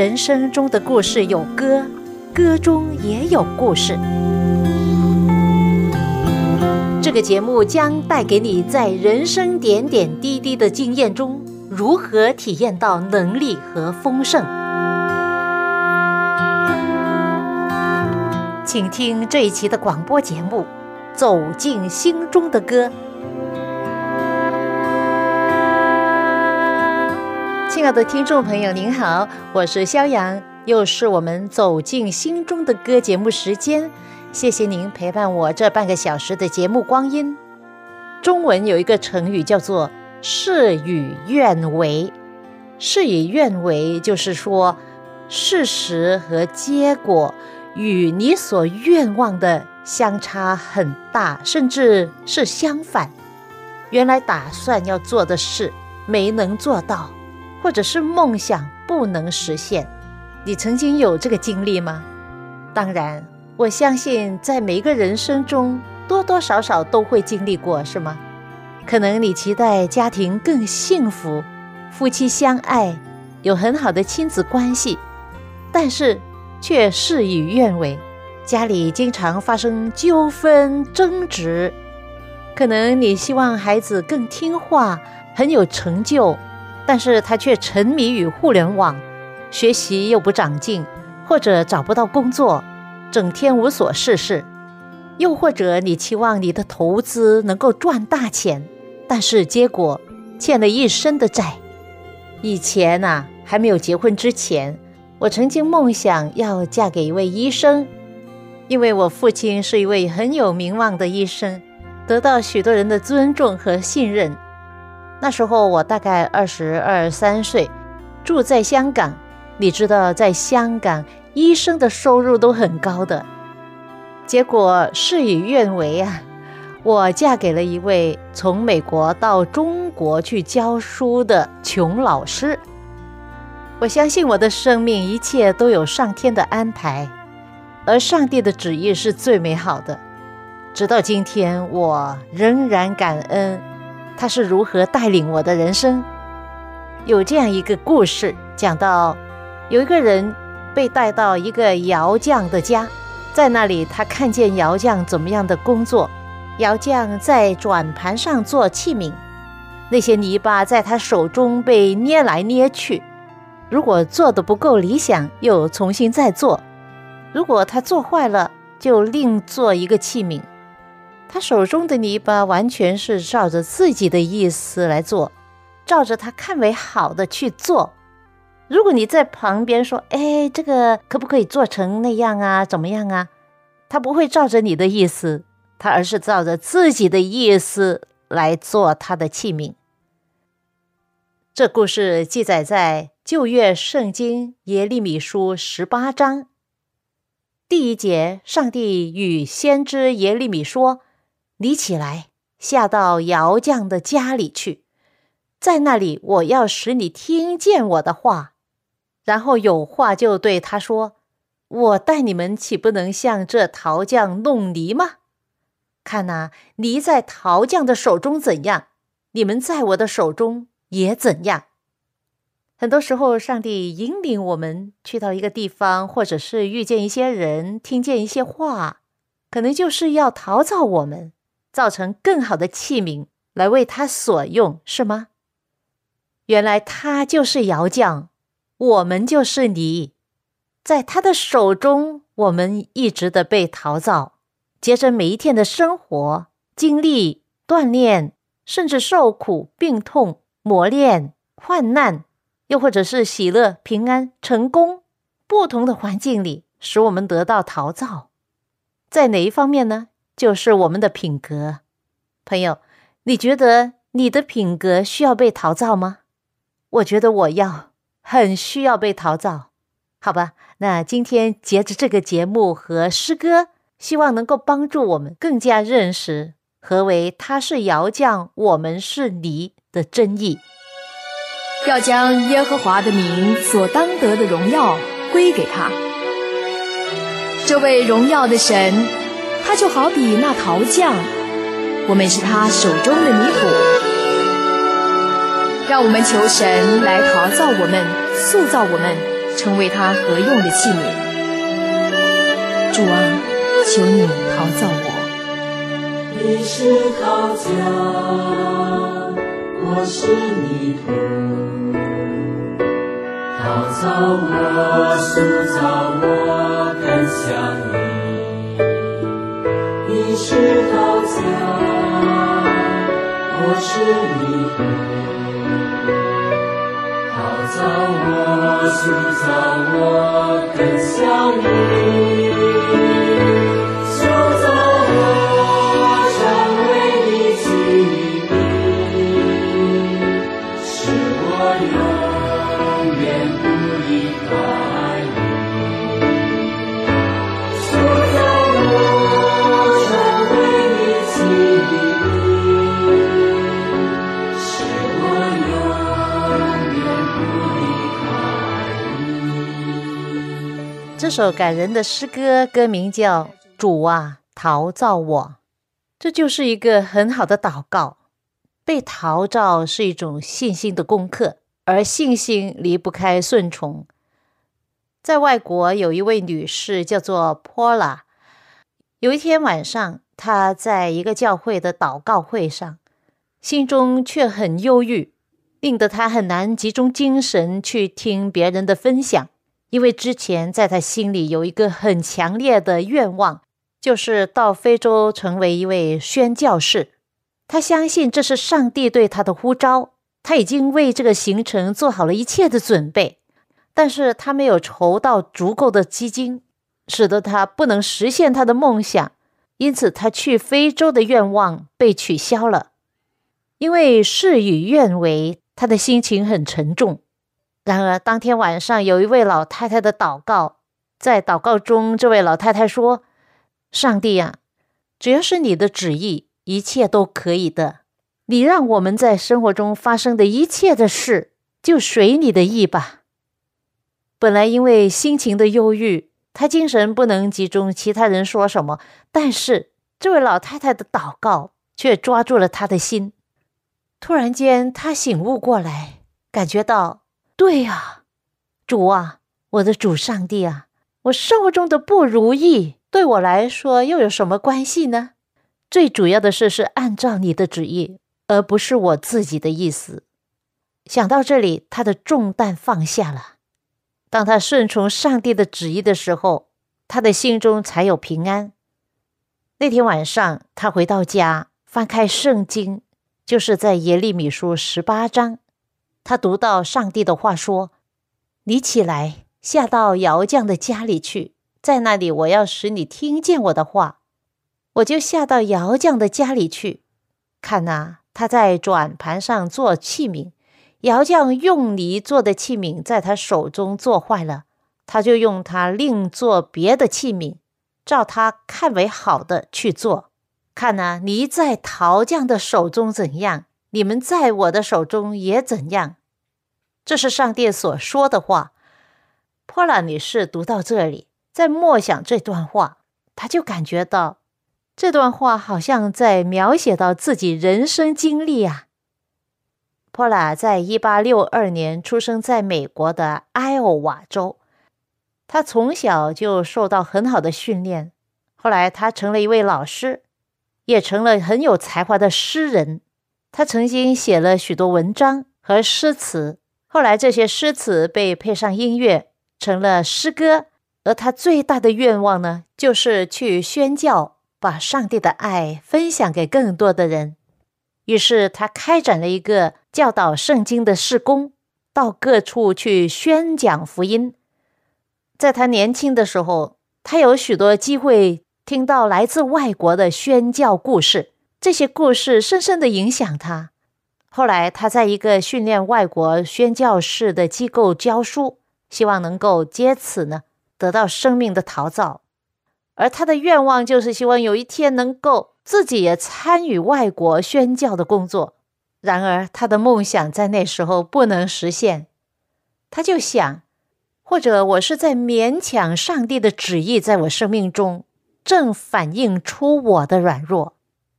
人生中的故事有歌，歌中也有故事。这个节目将带给你在人生点点滴滴的经验中，如何体验到能力和丰盛。请听这一期的广播节目《走进心中的歌》。亲爱的听众朋友您好，我是肖阳，又是我们走进心中的歌节目时间。谢谢您陪伴我这半个小时的节目光阴。中文有一个成语叫做事与愿违，事与愿违就是说事实和结果与你所愿望的相差很大，甚至是相反。原来打算要做的事没能做到，或者是梦想不能实现，你曾经有这个经历吗？当然，我相信在每一个人生中多多少少都会经历过，是吗？可能你期待家庭更幸福，夫妻相爱，有很好的亲子关系，但是却事与愿违，家里经常发生纠纷争执。可能你希望孩子更听话，很有成就，但是他却沉迷于互联网，学习又不长进，或者找不到工作，整天无所事事。又或者你期望你的投资能够赚大钱，但是结果欠了一身的债。以前还没有结婚之前，我曾经梦想要嫁给一位医生，因为我父亲是一位很有名望的医生，得到许多人的尊重和信任。那时候我大概22、23岁，住在香港。你知道在香港医生的收入都很高的。结果事与愿违啊，我嫁给了一位从美国到中国去教书的穷老师。我相信我的生命一切都有上天的安排，而上帝的旨意是最美好的。直到今天，我仍然感恩他是如何带领我的人生。有这样一个故事，讲到有一个人被带到一个窑匠的家，在那里他看见窑匠怎么样的工作。窑匠在转盘上做器皿，那些泥巴在他手中被捏来捏去，如果做得不够理想又重新再做，如果他做坏了就另做一个器皿。他手中的泥巴完全是照着自己的意思来做，照着他看为好的去做。如果你在旁边说，这个可不可以做成那样啊，怎么样啊，他不会照着你的意思，他而是照着自己的意思来做他的器皿。这故事记载在旧约圣经耶利米书18章第1节。上帝与先知耶利米说，你起来，下到窑匠的家里去，在那里我要使你听见我的话。然后有话就对他说，我待你们岂不能像这陶匠弄泥吗？看哪，泥在陶匠的手中怎样，你们在我的手中也怎样。很多时候，上帝引领我们去到一个地方，或者是遇见一些人，听见一些话，可能就是要陶造我们，造成更好的器皿来为他所用，是吗？原来他就是窑匠，我们就是泥，在他的手中，我们一直的被陶造，接着每一天的生活、经历、锻炼，甚至受苦、病痛、磨练、患难，又或者是喜乐、平安、成功，不同的环境里使我们得到陶造。在哪一方面呢？就是我们的品格。朋友，你觉得你的品格需要被陶造吗？我觉得很需要被陶造。好吧，那今天接着这个节目和诗歌，希望能够帮助我们更加认识何为他是窑匠，我们是泥的真意。要将耶和华的名所当得的荣耀归给他，这位荣耀的神，他就好比那陶匠，我们是他手中的泥土。让我们求神来陶造我们，塑造我们，成为他合用的器皿。主啊，求你陶造我。你是陶匠，我是泥土，陶造我，塑造我，更像你。你是陶匠，我是泥土，陶造我，塑造我，更像你。 这首感人的诗歌歌名叫《主啊，陶造我》，这就是一个很好的祷告。被陶造是一种信心的功课，而信心离不开顺从。在外国有一位女士叫做 Paula， 有一天晚上，她在一个教会的祷告会上，心中却很忧郁，令得她很难集中精神去听别人的分享。 因为之前在他心里有一个很强烈的愿望，就是到非洲成为一位宣教士。他相信这是上帝对他的呼召，他已经为这个行程做好了一切的准备，但是他没有筹到足够的基金，使得他不能实现他的梦想，因此他去非洲的愿望被取消了。因为事与愿违，他的心情很沉重。 然而，当天晚上有一位老太太的祷告，在祷告中，这位老太太说：“上帝啊，只要是你的旨意，一切都可以的。你让我们在生活中发生的一切的事，就随你的意吧。”本来因为心情的忧郁，她精神不能集中，其他人说什么，但是这位老太太的祷告却抓住了她的心。突然间，她醒悟过来，感觉到。 对啊，主啊，我的主上帝啊，我生活中的不如意对我来说又有什么关系呢？最主要的是按照你的旨意，而不是我自己的意思。想到这里，他的重担放下了。当他顺从上帝的旨意的时候，他的心中才有平安。那天晚上，他回到家，翻开圣经，就是在耶利米书18章。 他读到上帝的话说：“你起来，下到窑匠的家里去，在那里我要使你听见我的话。”我就下到窑匠的家里去，看啊，他在转盘上做器皿，窑匠用泥做的器皿在他手中做坏了，他就用它另做别的器皿，照他看为好的去做。看啊，泥在陶匠的手中怎样？ 你们在我的手中也怎样？这是上帝所说的话。波拉女士读到这里，在默想这段话，她就感觉到这段话好像在描写到自己人生经历啊。波拉在1862年出生在美国的艾奥瓦州，她从小就受到很好的训练，后来她成了一位老师，也成了很有才华的诗人。 他曾经写了许多文章和诗词，后来这些诗词被配上音乐，成了诗歌。而他最大的愿望呢，就是去宣教，把上帝的爱分享给更多的人。于是他开展了一个教导圣经的事工，到各处去宣讲福音。在他年轻的时候，他有许多机会听到来自外国的宣教故事。 这些故事深深地影响他。后来，他在一个训练外国宣教士的机构教书，希望能够借此呢得到生命的陶造。而他的愿望就是希望有一天能够自己也参与外国宣教的工作。然而，他的梦想在那时候不能实现。他就想，或者我是在勉强上帝的旨意在我生命中，正反映出我的软弱。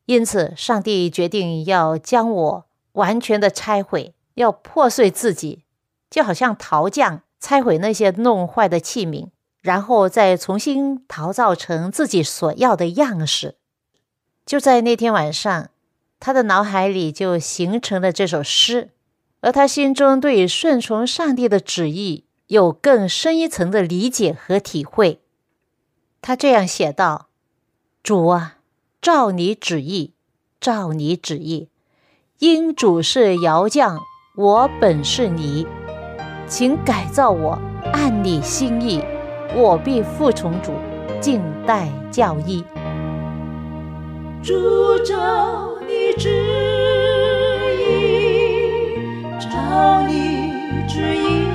因此，上帝决定要将我完全的拆毁，要破碎自己，就好像陶匠拆毁那些弄坏的器皿，然后再重新陶造成自己所要的样式。就在那天晚上，他的脑海里就形成了这首诗，而他心中对于顺从上帝的旨意有更深一层的理解和体会。他这样写道：主啊，照你旨意，照你旨意，因主是窑匠，我本是泥，请改造我，按你心意，我必服从主，静待教义。主，照你旨意，照你旨意，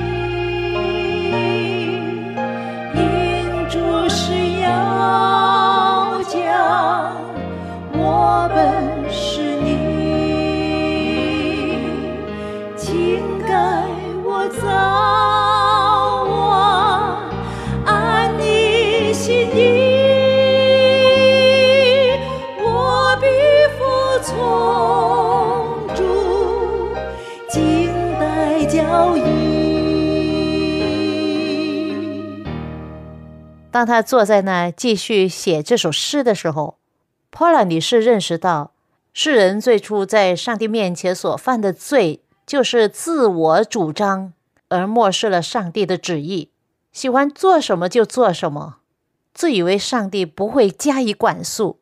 因主是窑匠，我本是泥，请改我造我，按你心意。当他坐在那继续写这首诗的时候， Paula 女士认识到，世人最初在上帝面前所犯的罪就是自我主张，而漠视了上帝的旨意，喜欢做什么就做什么，自以为上帝不会加以管束。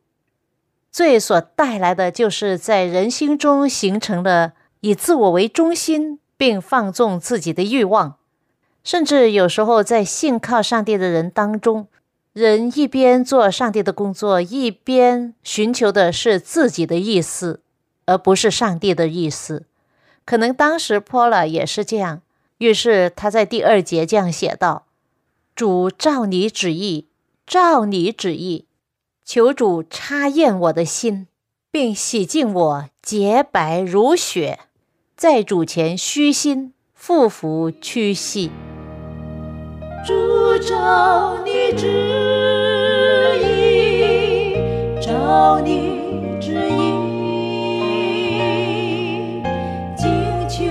罪所带来的就是在人心中形成了以自我为中心，并放纵自己的欲望。甚至有时候在信靠上帝的人当中，人一边做上帝的工作，一边寻求的是自己的意思，而不是上帝的意思。可能当时 Paula 也是这样，于是他在第二节这样写道：主，照你旨意，照你旨意，求主查验我的心，并洗净我洁白如雪，在主前虚心俯伏屈膝。主，照你旨意，照你旨意，请求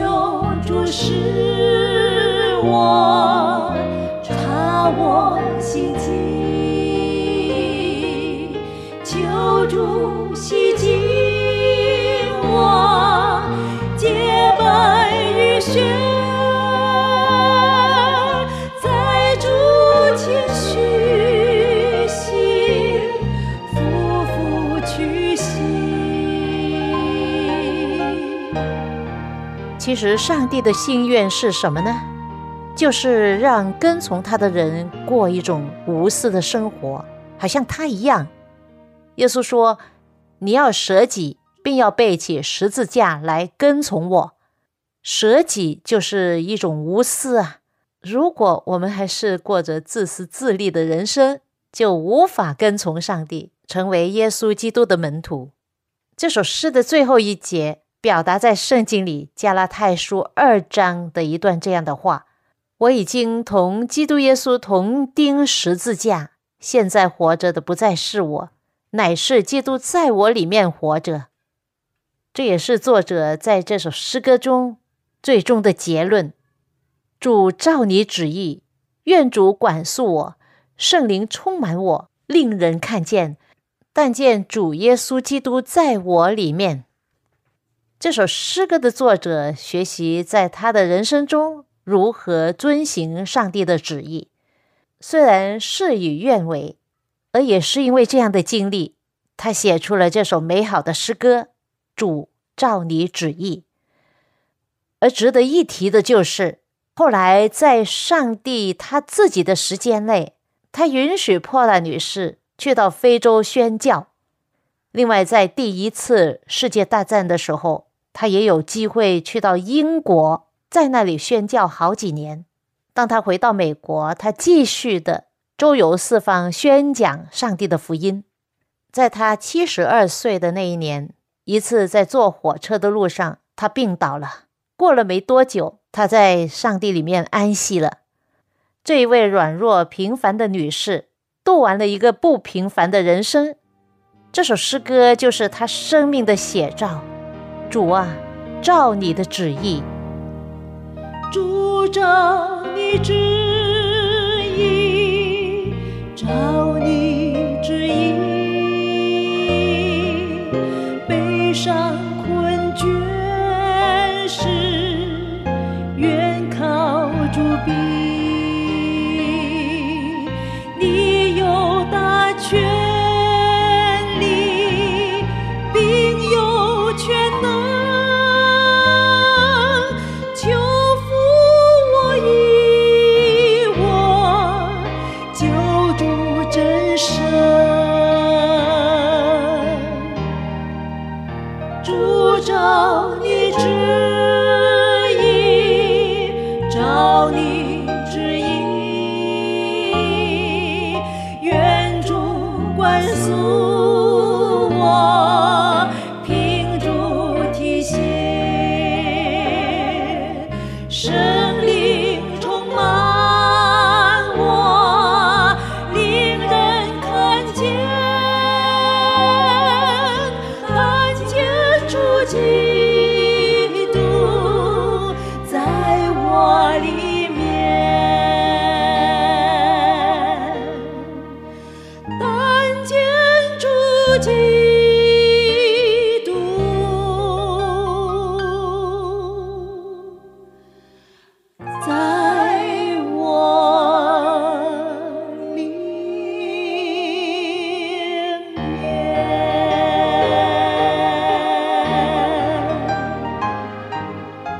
主使我，察我心迹，求主洗净我洁白如雪。其实上帝的心愿是什么呢？就是让跟从他的人过一种无私的生活，好像他一样。耶稣说，你要舍己，并要背起十字架来跟从我。舍己就是一种无私啊。如果我们还是过着自私自利的人生，就无法跟从上帝，成为耶稣基督的门徒。这首诗的最后一节表达在圣经里加拉太书2章的一段这样的话：我已经同基督耶稣同钉十字架，现在活着的不再是我，乃是基督在我里面活着。这也是作者在这首诗歌中最终的结论。主，照你旨意，愿主管束我，圣灵充满我，令人看见，但见主耶稣基督在我里面。这首诗歌的作者学习在他的人生中如何遵行上帝的旨意，虽然事与愿违，而也是因为这样的经历，他写出了这首美好的诗歌，主，照你旨意。而值得一提的就是，后来在上帝他自己的时间内，他允许波兰女士去到非洲宣教。另外，在第一次世界大战的时候，他也有机会去到英国，在那里宣教好几年。当他回到美国，他继续的周游四方宣讲上帝的福音。在他72岁的那一年，一次在坐火车的路上，他病倒了。过了没多久，他在上帝里面安息了。这一位软弱平凡的女士，度完了一个不平凡的人生。这首诗歌就是他生命的写照。主啊，照你的旨意。主寻找你指引，找你指引，悲伤困倦时，愿靠主臂，你有大权。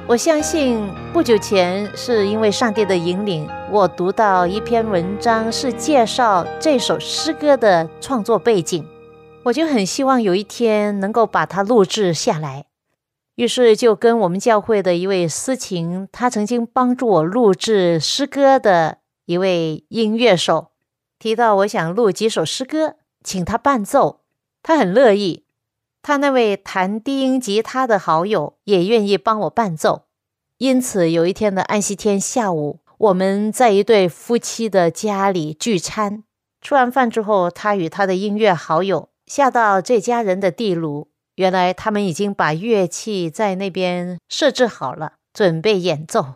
我相信不久前是因为上帝的引领，我读到一篇文章是介绍这首诗歌的创作背景，我就很希望有一天能够把它录制下来。于是就跟我们教会的一位司琴，他曾经帮助我录制诗歌的一位音乐手，提到我想录几首诗歌，请他伴奏，他很乐意。 他那位弹低音吉他的好友也愿意帮我伴奏，因此有一天的安息天下午，我们在一对夫妻的家里聚餐。吃完饭之后，他与他的音乐好友下到这家人的地炉，原来他们已经把乐器在那边设置好了，准备演奏。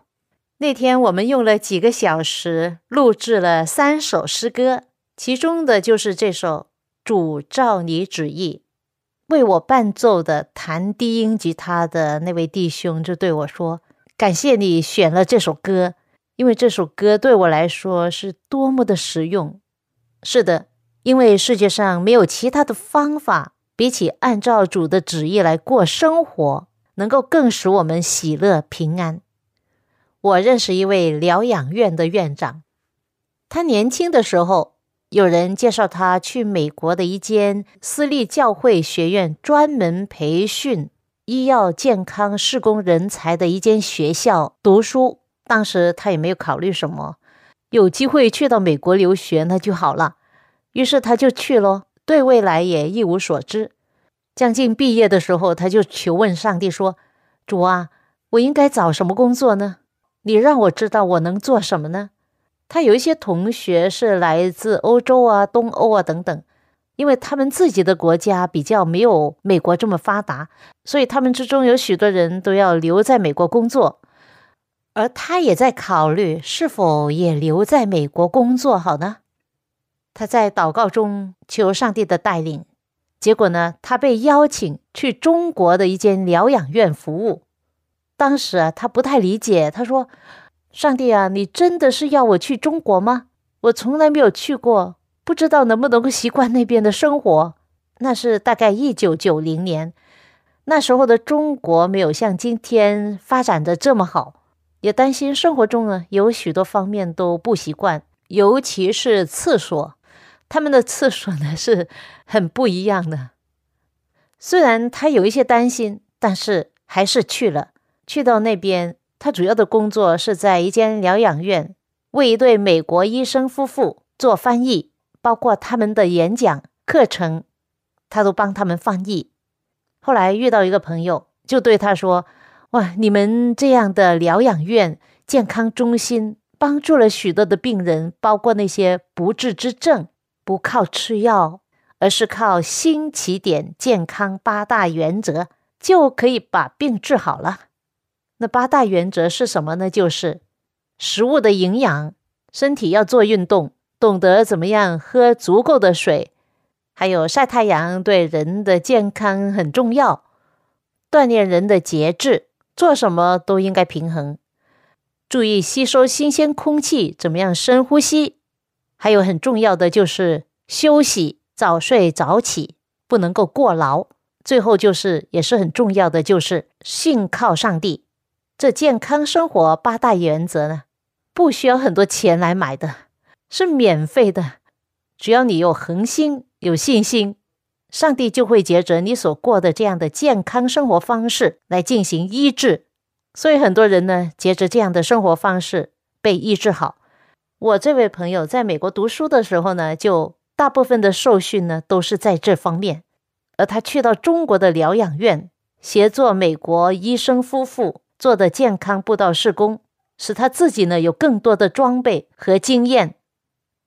那天我们用了几个小时，录制了3首诗歌，其中的就是这首《主照你旨意》。 为我伴奏的弹低音吉他的那位弟兄就对我说：“感谢你选了这首歌，因为这首歌对我来说是多么的实用。”是的，因为世界上没有其他的方法，比起按照主的旨意来过生活，能够更使我们喜乐平安。我认识一位疗养院的院长，他年轻的时候。 有人介绍他去美国的一间私立教会学院，专门培训医药健康事工人才的一间学校读书。当时他也没有考虑什么，有机会去到美国留学那就好了。于是他就去咯，对未来也一无所知。将近毕业的时候，他就求问上帝说：“主啊，我应该找什么工作呢？你让我知道我能做什么呢？” 他有一些同学是来自欧洲啊、东欧啊等等，因为他们自己的国家比较没有美国这么发达，所以他们之中有许多人都要留在美国工作，而他也在考虑是否也留在美国工作好呢？他在祷告中求上帝的带领，结果呢，他被邀请去中国的一间疗养院服务。当时啊，他不太理解，他说。 上帝啊，你真的是要我去中国吗？我从来没有去过，不知道能不能够习惯那边的生活。那是大概1990年，那时候的中国没有像今天发展的这么好，也担心生活中呢有许多方面都不习惯，尤其是厕所，他们的厕所呢是很不一样的。虽然他有一些担心，但是还是去了，去到那边。 他主要的工作是在一间疗养院，为一对美国医生夫妇做翻译，包括他们的演讲、课程，他都帮他们翻译。后来遇到一个朋友，就对他说：“哇，你们这样的疗养院、健康中心，帮助了许多的病人，包括那些不治之症，不靠吃药，而是靠新起点健康8大原则，就可以把病治好了。” 那8大原则是什么呢？就是食物的营养，身体要做运动，懂得怎么样喝足够的水，还有晒太阳对人的健康很重要，锻炼人的节制，做什么都应该平衡，注意吸收新鲜空气，怎么样深呼吸，还有很重要的就是休息，早睡早起，不能够过劳。最后就是也是很重要的就是信靠上帝。这健康生活8大原则呢，不需要很多钱来买的，是免费的，只要你有恒心有信心，上帝就会藉着你所过的这样的健康生活方式来进行医治。所以很多人呢藉着这样的生活方式被医治好。我这位朋友在美国读书的时候呢，就大部分的受训呢都是在这方面，而他去到中国的疗养院，协作美国医生夫妇做的健康布道事工，使他自己呢有更多的装备和经验。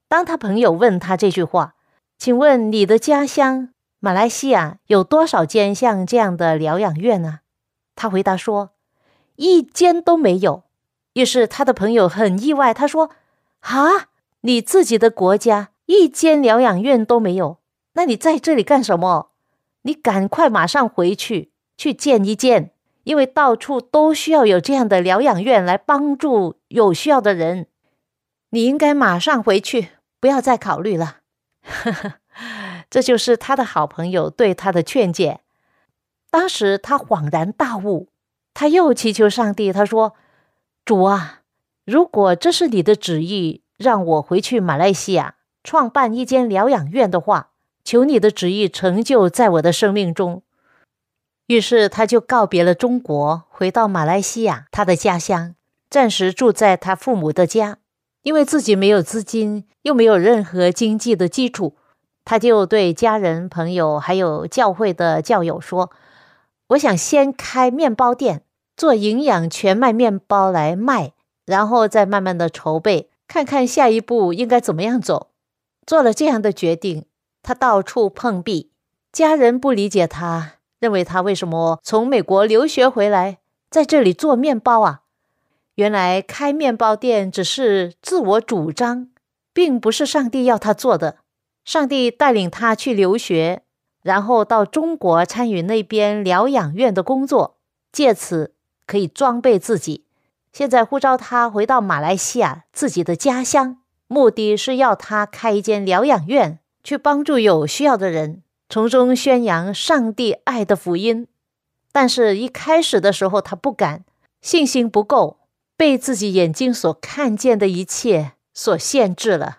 当他朋友问他这句话，请问你的家乡马来西亚有多少间像这样的疗养院呢？他回答说，1间都没有。于是他的朋友很意外，他说，啊，你自己的国家1间疗养院都没有，那你在这里干什么？你赶快马上回去见一见，因为到处都需要有这样的疗养院来帮助有需要的人，你应该马上回去，不要再考虑了。这就是他的好朋友对他的劝解。当时他恍然大悟，他又祈求上帝，他说，主啊，如果这是你的旨意，让我回去马来西亚创办1间疗养院的话，求你的旨意成就在我的生命中。于是他就告别了中国，回到马来西亚他的家乡，暂时住在他父母的家。因为自己没有资金，又没有任何经济的基础，他就对家人朋友还有教会的教友说，我想先开面包店，做营养全麦面包来卖，然后再慢慢的筹备，看看下一步应该怎么样走。做了这样的决定，他到处碰壁，家人不理解他，认为他为什么从美国留学回来，在这里做面包啊？原来开面包店只是自我主张，并不是上帝要他做的。上帝带领他去留学，然后到中国参与那边疗养院的工作，借此可以装备自己。现在呼召他回到马来西亚自己的家乡，目的是要他开1间疗养院，去帮助有需要的人，从中宣扬上帝爱的福音。但是一开始的时候他不敢，信心不够，被自己眼睛所看见的一切所限制了。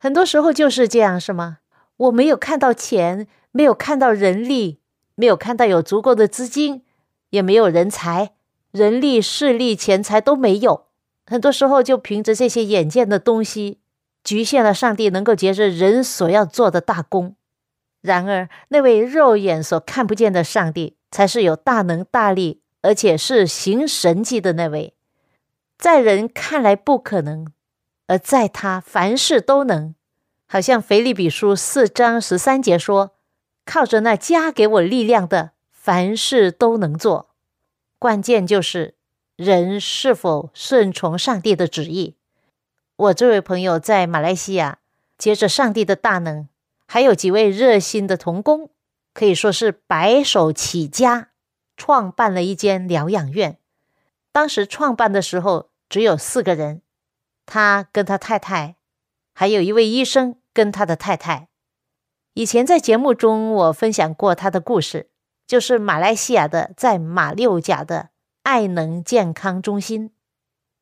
很多时候就是这样，是吗？我没有看到钱，没有看到人力，没有看到有足够的资金，也没有人才，人力、势力、钱财都没有。很多时候就凭着这些眼见的东西，局限了上帝能够藉着人所要做的大功。然而那位肉眼所看不见的上帝才是有大能大力，而且是行神迹的那位。在人看来不可能，而在他凡事都能。好像腓立比书4章13节说，靠着那加给我力量的，凡事都能做。关键就是人是否顺从上帝的旨意。我这位朋友在马来西亚，接着上帝的大能，还有几位热心的同工，可以说是白手起家，创办了1间疗养院。当时创办的时候只有4个人，他跟他太太，还有一位医生跟他的太太。以前在节目中我分享过他的故事，就是马来西亚的在马六甲的爱能健康中心。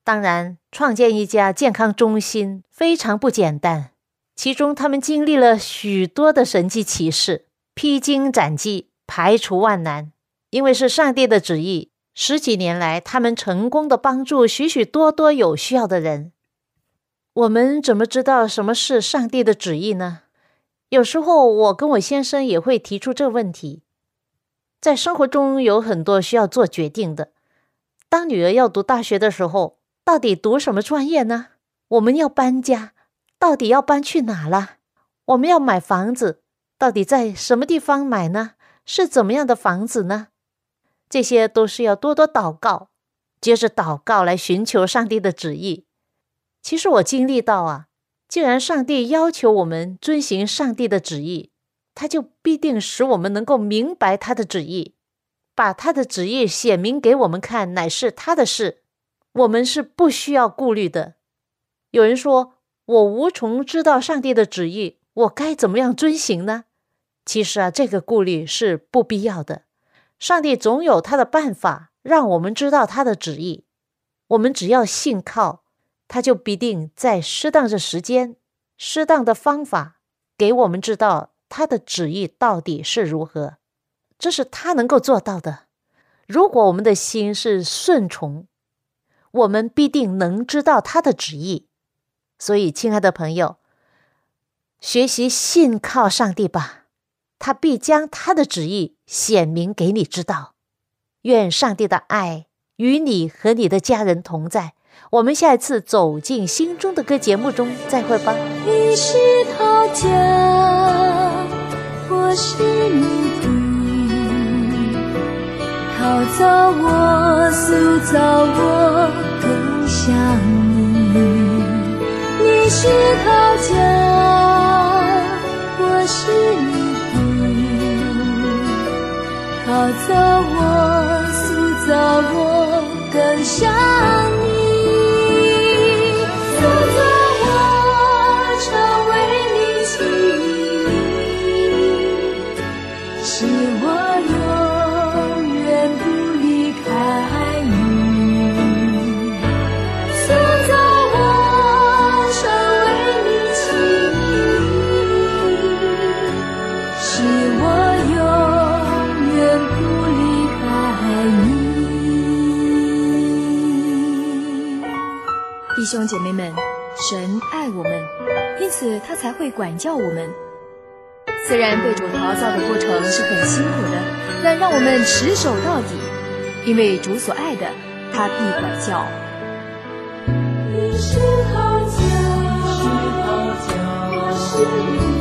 当然创建1家健康中心非常不简单，其中他们经历了许多的神迹奇事，披荆斩棘，排除万难，因为是上帝的旨意。10几年来他们成功的帮助许许多多有需要的人。我们怎么知道什么是上帝的旨意呢？有时候我跟我先生也会提出这问题。在生活中有很多需要做决定的，当女儿要读大学的时候，到底读什么专业呢？我们要搬家，到底要搬去哪了？我们要买房子，到底在什么地方买呢？是怎么样的房子呢？这些都是要多多祷告，接着祷告来寻求上帝的旨意，其实我经历到啊，既然上帝要求我们遵行上帝的旨意，他就必定使我们能够明白他的旨意，把他的旨意显明给我们看，乃是他的事，我们是不需要顾虑的。有人说，我无从知道上帝的旨意，我该怎么样遵行呢？其实啊，这个顾虑是不必要的。上帝总有他的办法，让我们知道他的旨意。我们只要信靠，他就必定在适当的时间、适当的方法，给我们知道他的旨意到底是如何。这是他能够做到的。如果我们的心是顺从，我们必定能知道他的旨意。所以，亲爱的朋友，学习信靠上帝吧，他必将他的旨意显明给你知道。愿上帝的爱与你和你的家人同在。我们下一次走进心中的歌节目中再会吧。你是他家，我是你父，陶造我，塑造我，更像你。你是他家，我是你父，陶造我，塑造我，更像你。弟兄姐妹们，神爱我们，因此他才会管教我们。虽然被主陶造的过程是很辛苦的，但让我们持守到底，因为主所爱的，他必管教。你是好家，我是你。